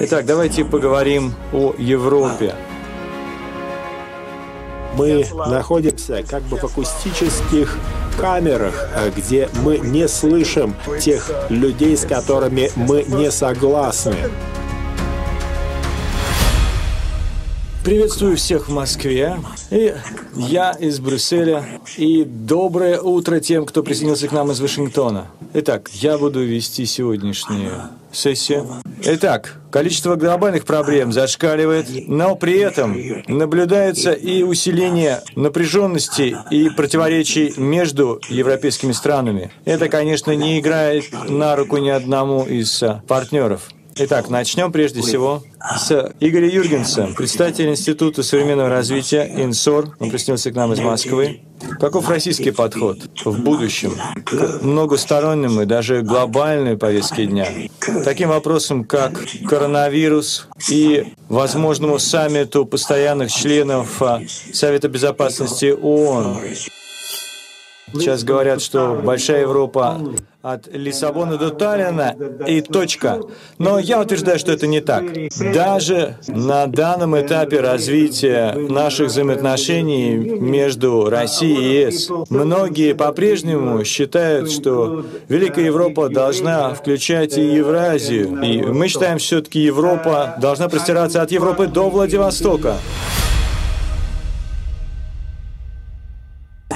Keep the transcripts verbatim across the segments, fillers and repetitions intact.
Итак, давайте поговорим о Европе. Мы находимся как бы в акустических камерах, где мы не слышим тех людей, с которыми мы не согласны. Приветствую всех в Москве, и я из Брюсселя, и доброе утро тем, кто присоединился к нам из Вашингтона. Итак, я буду вести сегодняшнюю сессию. Итак, количество глобальных проблем зашкаливает, но при этом наблюдается и усиление напряженности и противоречий между европейскими странами. Это, конечно, не играет на руку ни одному из партнеров. Итак, начнем прежде всего с Игоря Юргенса, представителя Института современного развития ИНСОР. Он присоединился к нам из Москвы. Каков российский подход в будущем к многосторонним и даже глобальной повестке дня? Таким вопросам, как коронавирус и возможному саммиту постоянных членов Совета безопасности ООН. Сейчас говорят, что большая Европа от Лиссабона до Таллина и точка. Но я утверждаю, что это не так. Даже на данном этапе развития наших взаимоотношений между Россией и ЕС многие по-прежнему считают, что Великая Европа должна включать и Евразию. И мы считаем, что все-таки Европа должна простираться от Европы до Владивостока.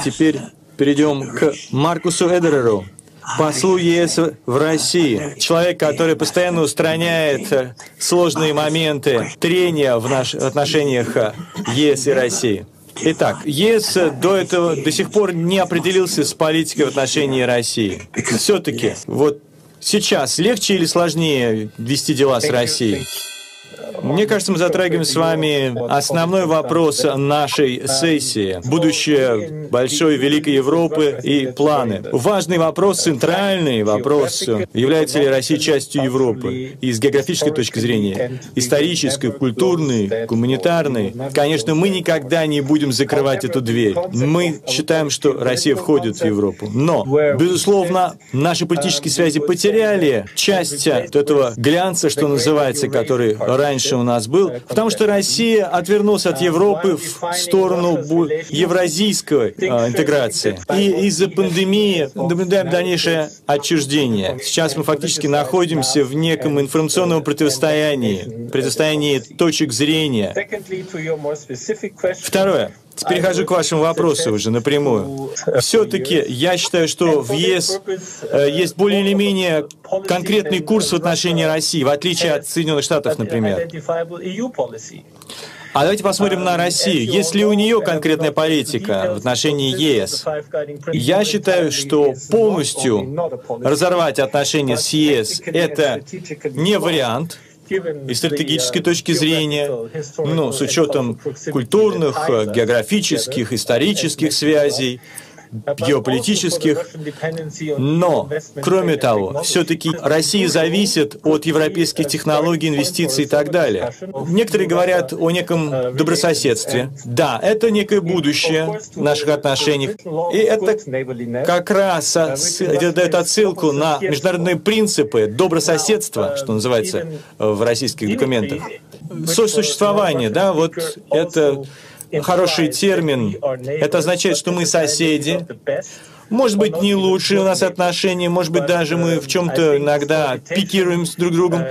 Теперь перейдем к Маркусу Эдереру, послу ЕС в России. Человек, который постоянно устраняет сложные моменты трения в наших отношениях ЕС и России. Итак, ЕС до этого до сих пор не определился с политикой в отношении России. Все-таки вот сейчас легче или сложнее вести дела с Россией? Мне кажется, мы затрагиваем с вами основной вопрос нашей сессии. Будущее большой Великой Европы и планы. Важный вопрос, центральный вопрос, является ли Россия частью Европы. И с географической точки зрения, исторической, культурной, гуманитарной. Конечно, мы никогда не будем закрывать эту дверь. Мы считаем, что Россия входит в Европу. Но, безусловно, наши политические связи потеряли часть этого глянца, что называется, который раньше у нас был, потому что Россия отвернулась от Европы в сторону евразийской э, интеграции. И из-за пандемии наблюдаем дальнейшее отчуждение. Сейчас мы фактически находимся в неком информационном противостоянии, противостоянии точек зрения. Второе. Перехожу к вашему вопросу уже напрямую. Все-таки я считаю, что в ЕС есть более или менее конкретный курс в отношении России, в отличие от Соединенных Штатов, например. А давайте посмотрим на Россию. Есть ли у нее конкретная политика в отношении ЕС? Я считаю, что полностью разорвать отношения с ЕС — это не вариант. И с стратегической точки зрения, ну, с учетом культурных, географических, исторических связей, геополитических. Но, кроме того, все-таки Россия зависит от европейских технологий, инвестиций и так далее. Некоторые говорят о неком добрососедстве. Да, это некое будущее в наших отношениях. И это как раз дает отсылку на международные принципы добрососедства, что называется в российских документах. Сосуществование, да, вот это... Хороший термин. Это означает, что мы соседи. Может быть, не лучшие у нас отношения, может быть, даже мы в чем-то иногда пикируем с друг другом,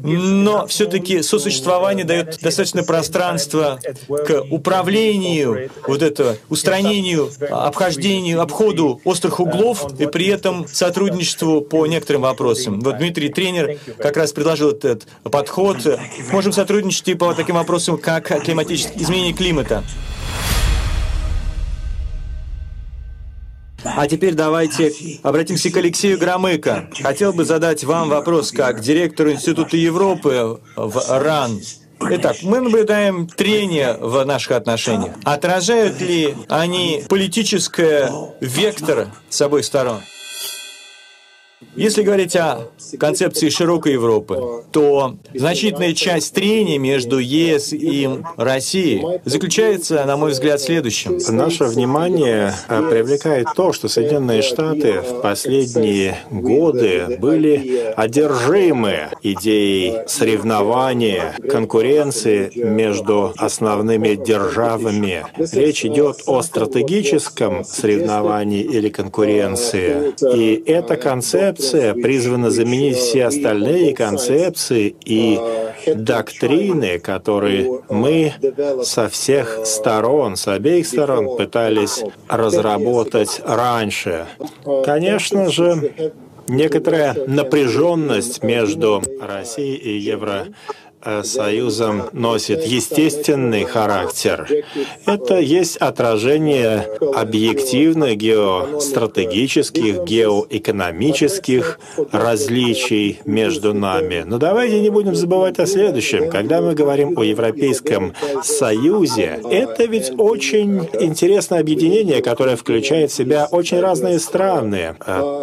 но все-таки сосуществование дает достаточно пространства к управлению, вот это, устранению, обхождению, обходу острых углов и при этом сотрудничеству по некоторым вопросам. Вот Дмитрий Тренин как раз предложил этот подход. Можем сотрудничать и по таким вопросам, как климатические изменения климата. А теперь давайте обратимся к Алексею Громыко. Хотел бы задать вам вопрос как директору Института Европы в РАН. Итак, мы наблюдаем трения в наших отношениях. Отражают ли они политический вектор с обоих сторон? Если говорить о концепции широкой Европы, то значительная часть трений между ЕС и Россией заключается, на мой взгляд, в следующем. Наше внимание привлекает то, что Соединенные Штаты в последние годы были одержимы идеей соревнования, конкуренции между основными державами. Речь идет о стратегическом соревновании или конкуренции, и эта концепция призвана заменить все остальные концепции и доктрины, которые мы со всех сторон, с обеих сторон пытались разработать раньше. Конечно же, некоторая напряженность между Россией и Евросоюзом Союзом носит естественный характер. Это есть отражение объективных геостратегических, геоэкономических различий между нами. Но давайте не будем забывать о следующем. Когда мы говорим о Европейском Союзе, это ведь очень интересное объединение, которое включает в себя очень разные страны.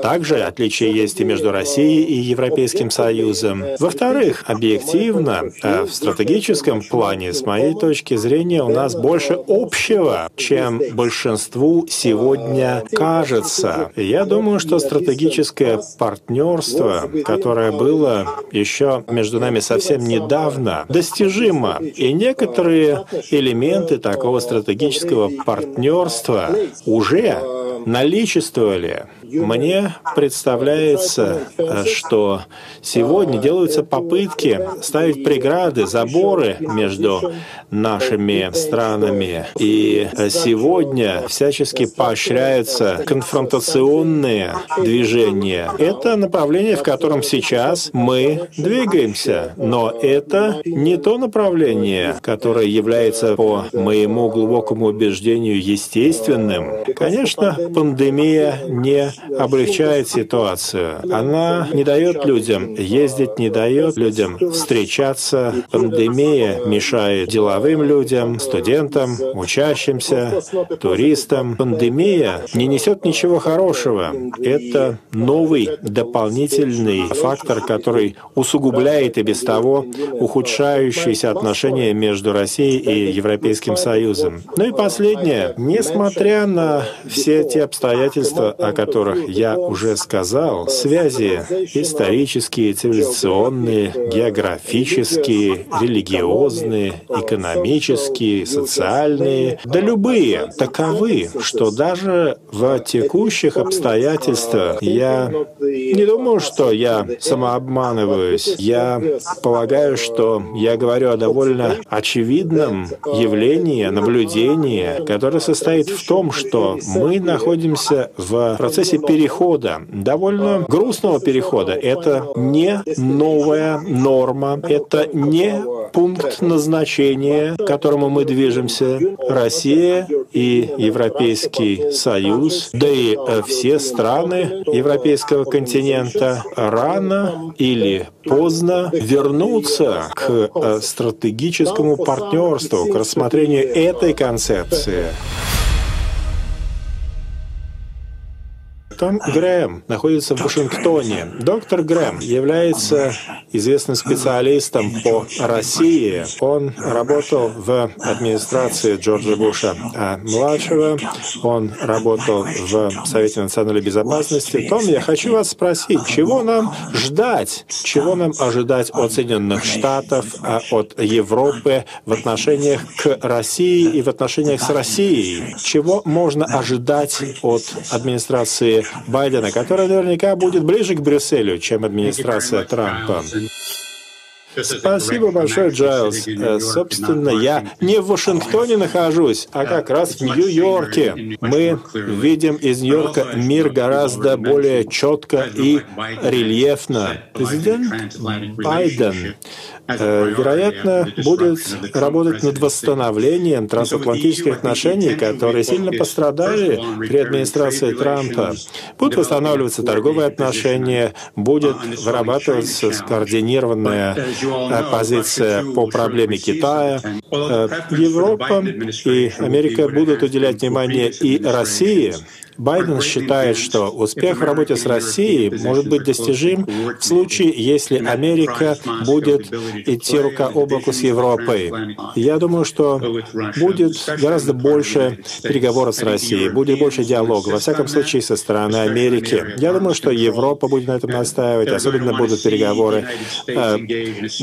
Также отличия есть и между Россией и Европейским Союзом. Во-вторых, объективно, в стратегическом плане, с моей точки зрения, у нас больше общего, чем большинству сегодня кажется. Я думаю, что стратегическое партнерство, которое было еще между нами совсем недавно, достижимо. И некоторые элементы такого стратегического партнерства уже наличествовали. Мне представляется, что сегодня делаются попытки ставить преграды, заборы между нашими странами. И сегодня всячески поощряются конфронтационные движения. Это направление, в котором сейчас мы двигаемся. Но это не то направление, которое является, по моему глубокому убеждению, естественным. Конечно, пандемия не облегчает ситуацию. Она не дает людям ездить, не дает людям встречаться. Пандемия мешает деловым людям, студентам, учащимся, туристам. Пандемия не несет ничего хорошего. Это новый дополнительный фактор, который усугубляет и без того ухудшающиеся отношения между Россией и Европейским Союзом. Ну и последнее. Несмотря на все те обстоятельства, о которых я уже сказал, связи исторические, цивилизационные, географические, религиозные, экономические, социальные, да любые таковы, что даже в текущих обстоятельствах я не думаю, что я самообманываюсь. Я полагаю, что я говорю о довольно очевидном явлении, наблюдении, которое состоит в том, что мы находимся в процессе перехода, довольно грустного перехода. Это не новая норма, это не пункт назначения, к которому мы движемся. Россия и Европейский Союз, да и все страны европейского континента рано или поздно вернутся к стратегическому партнерству, к рассмотрению этой концепции. Том Грэм находится в Вашингтоне. Доктор Грэм является известным специалистом по России. Он работал в администрации Джорджа Буша-младшего. Он работал в Совете национальной безопасности. Том, я хочу вас спросить, чего нам ждать? Чего нам ожидать от Соединенных Штатов, от Европы в отношениях к России и в отношениях с Россией? Чего можно ожидать от администрации Байдена, которая наверняка будет ближе к Брюсселю, чем администрация Трампа? Спасибо большое, Джайлз. Собственно, я не в Вашингтоне нахожусь, а как раз в Нью-Йорке. Мы видим из Нью-Йорка мир гораздо более четко и рельефно. Президент Байден, вероятно, будет работать над восстановлением трансатлантических отношений, которые сильно пострадали при администрации Трампа. Будут восстанавливаться торговые отношения, будет вырабатываться скоординированная позиция по проблеме Китая. Европа и Америка будут уделять внимание и России, Байден считает, что успех в работе с Россией может быть достижим в случае, если Америка будет идти рука об руку с Европой. Я думаю, что будет гораздо больше переговоров с Россией, будет больше диалога, во всяком случае, со стороны Америки. Я думаю, что Европа будет на этом настаивать, особенно будут переговоры э,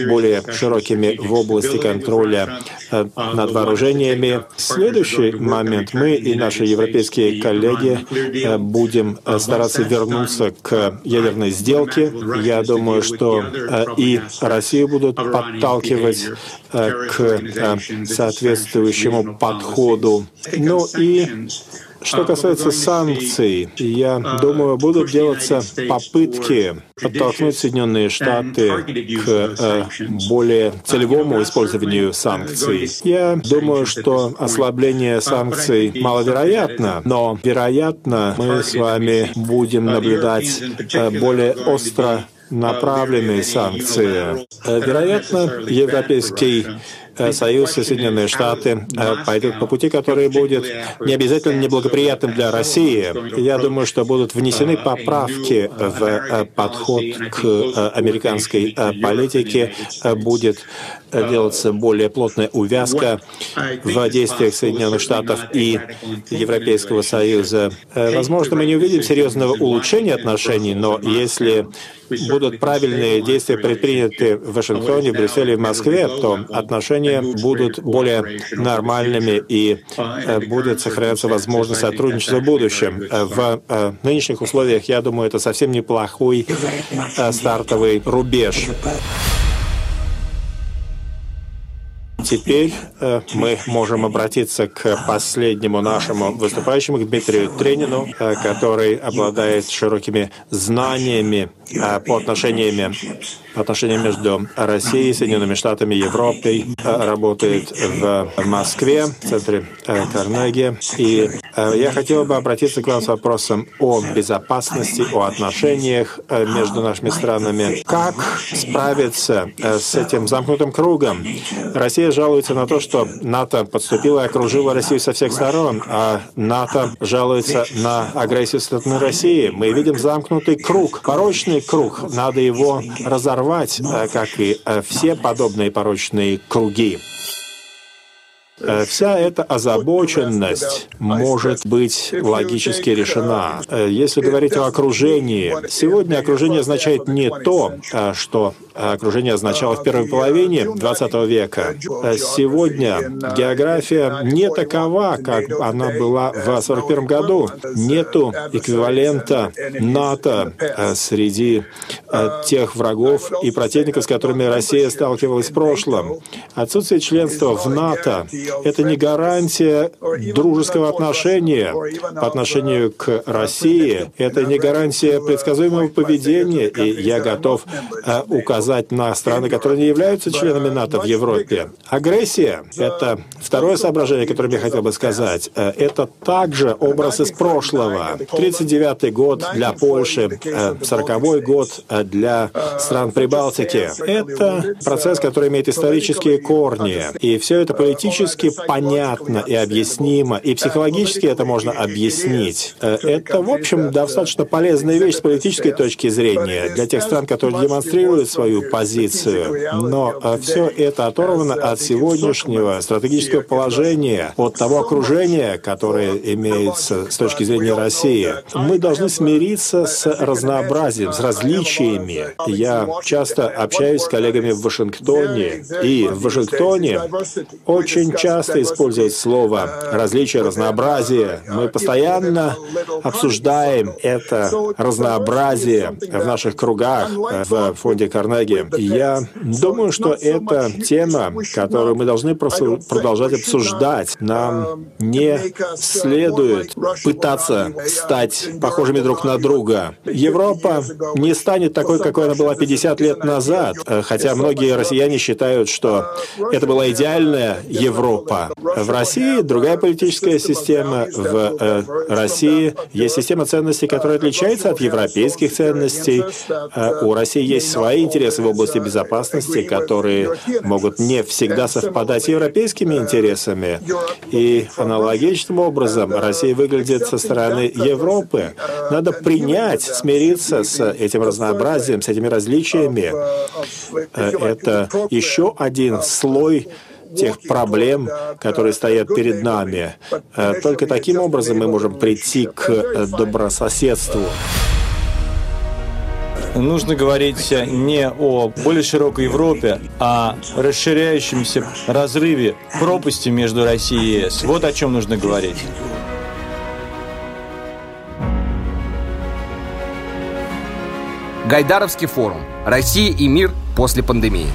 более широкими в области контроля э, над вооружениями. Следующий момент. Мы и наши европейские коллеги э, будем стараться вернуться к ядерной сделке. Я думаю, что э, и Россию будут подталкивать э, к э, соответствующему подходу. Ну и что касается санкций, я думаю, будут делаться попытки подтолкнуть Соединенные Штаты к э, более целевому использованию санкций. Я думаю, что ослабление санкций маловероятно, но, вероятно, мы с вами будем наблюдать э, более остро направленные санкции. Вероятно, Европейский Союз и Соединенные Штаты пойдут по пути, который будет не обязательно неблагоприятным для России. Я думаю, что будут внесены поправки в подход к американской политике, будет делаться более плотная увязка в действиях Соединенных Штатов и Европейского Союза. Возможно, мы не увидим серьезного улучшения отношений, но если будут правильные действия предприняты в Вашингтоне, в Брюсселе и в Москве, то отношения будут более нормальными и будет сохраняться возможность сотрудничества в будущем. В нынешних условиях, я думаю, это совсем неплохой стартовый рубеж. Теперь э, мы можем обратиться к последнему нашему выступающему, к Дмитрию Тренину, э, который обладает широкими знаниями э, по отношениям, отношениям между Россией, Соединенными Штатами, Европой, э, работает в Москве, в центре э, Карнеги. И э, я хотел бы обратиться к вам с вопросом о безопасности, о отношениях э, между нашими странами. Как справиться э, с этим замкнутым кругом? Россия жалуется на то, что НАТО подступило и окружило Россию со всех сторон, а НАТО жалуется на агрессию со стороны России. Мы видим замкнутый круг, порочный круг. Надо его разорвать, как и все подобные порочные круги. Вся эта озабоченность может быть логически решена. Если говорить о окружении, сегодня окружение означает не то, что окружение означало в первой половине двадцатого века. Сегодня география не такова, как она была в сорок первом году. Нету эквивалента НАТО среди тех врагов и противников, с которыми Россия сталкивалась в прошлом. Отсутствие членства в НАТО — это не гарантия дружеского отношения по отношению к России, это не гарантия предсказуемого поведения, и я готов указать на страны, которые не являются членами НАТО в Европе. Агрессия — это второе соображение, которое я хотел бы сказать. Это также образ из прошлого. тридцать девятый год для Польши, сороковой год для стран Прибалтики. Это процесс, который имеет исторические корни, и все это политически понятно и объяснимо, и психологически это можно объяснить. Это, в общем, достаточно полезная вещь с политической точки зрения для тех стран, которые демонстрируют свою позицию. Но все это оторвано от сегодняшнего стратегического положения, от того окружения, которое имеется с точки зрения России. Мы должны смириться с разнообразием, с различиями. Я часто общаюсь с коллегами в Вашингтоне, и в Вашингтоне очень часто используют слово «различие», «разнообразие». Мы постоянно обсуждаем это разнообразие в наших кругах в фонде Карнеги. Я думаю, что это тема, которую мы должны продолжать обсуждать. Нам не следует пытаться стать похожими друг на друга. Европа не станет такой, какой она была пятьдесят лет назад, хотя многие россияне считают, что это была идеальная Европа. Европа. В России другая политическая система. В России есть система ценностей, которая отличается от европейских ценностей. У России есть свои интересы в области безопасности, которые могут не всегда совпадать с европейскими интересами. И аналогичным образом Россия выглядит со стороны Европы. Надо принять, смириться с этим разнообразием, с этими различиями. Это еще один слой тех проблем, которые стоят перед нами. Только таким образом мы можем прийти к добрососедству. Нужно говорить не о более широкой Европе, а о расширяющемся разрыве пропасти между Россией и ЕС. Вот о чем нужно говорить. Гайдаровский форум «Россия и мир после пандемии».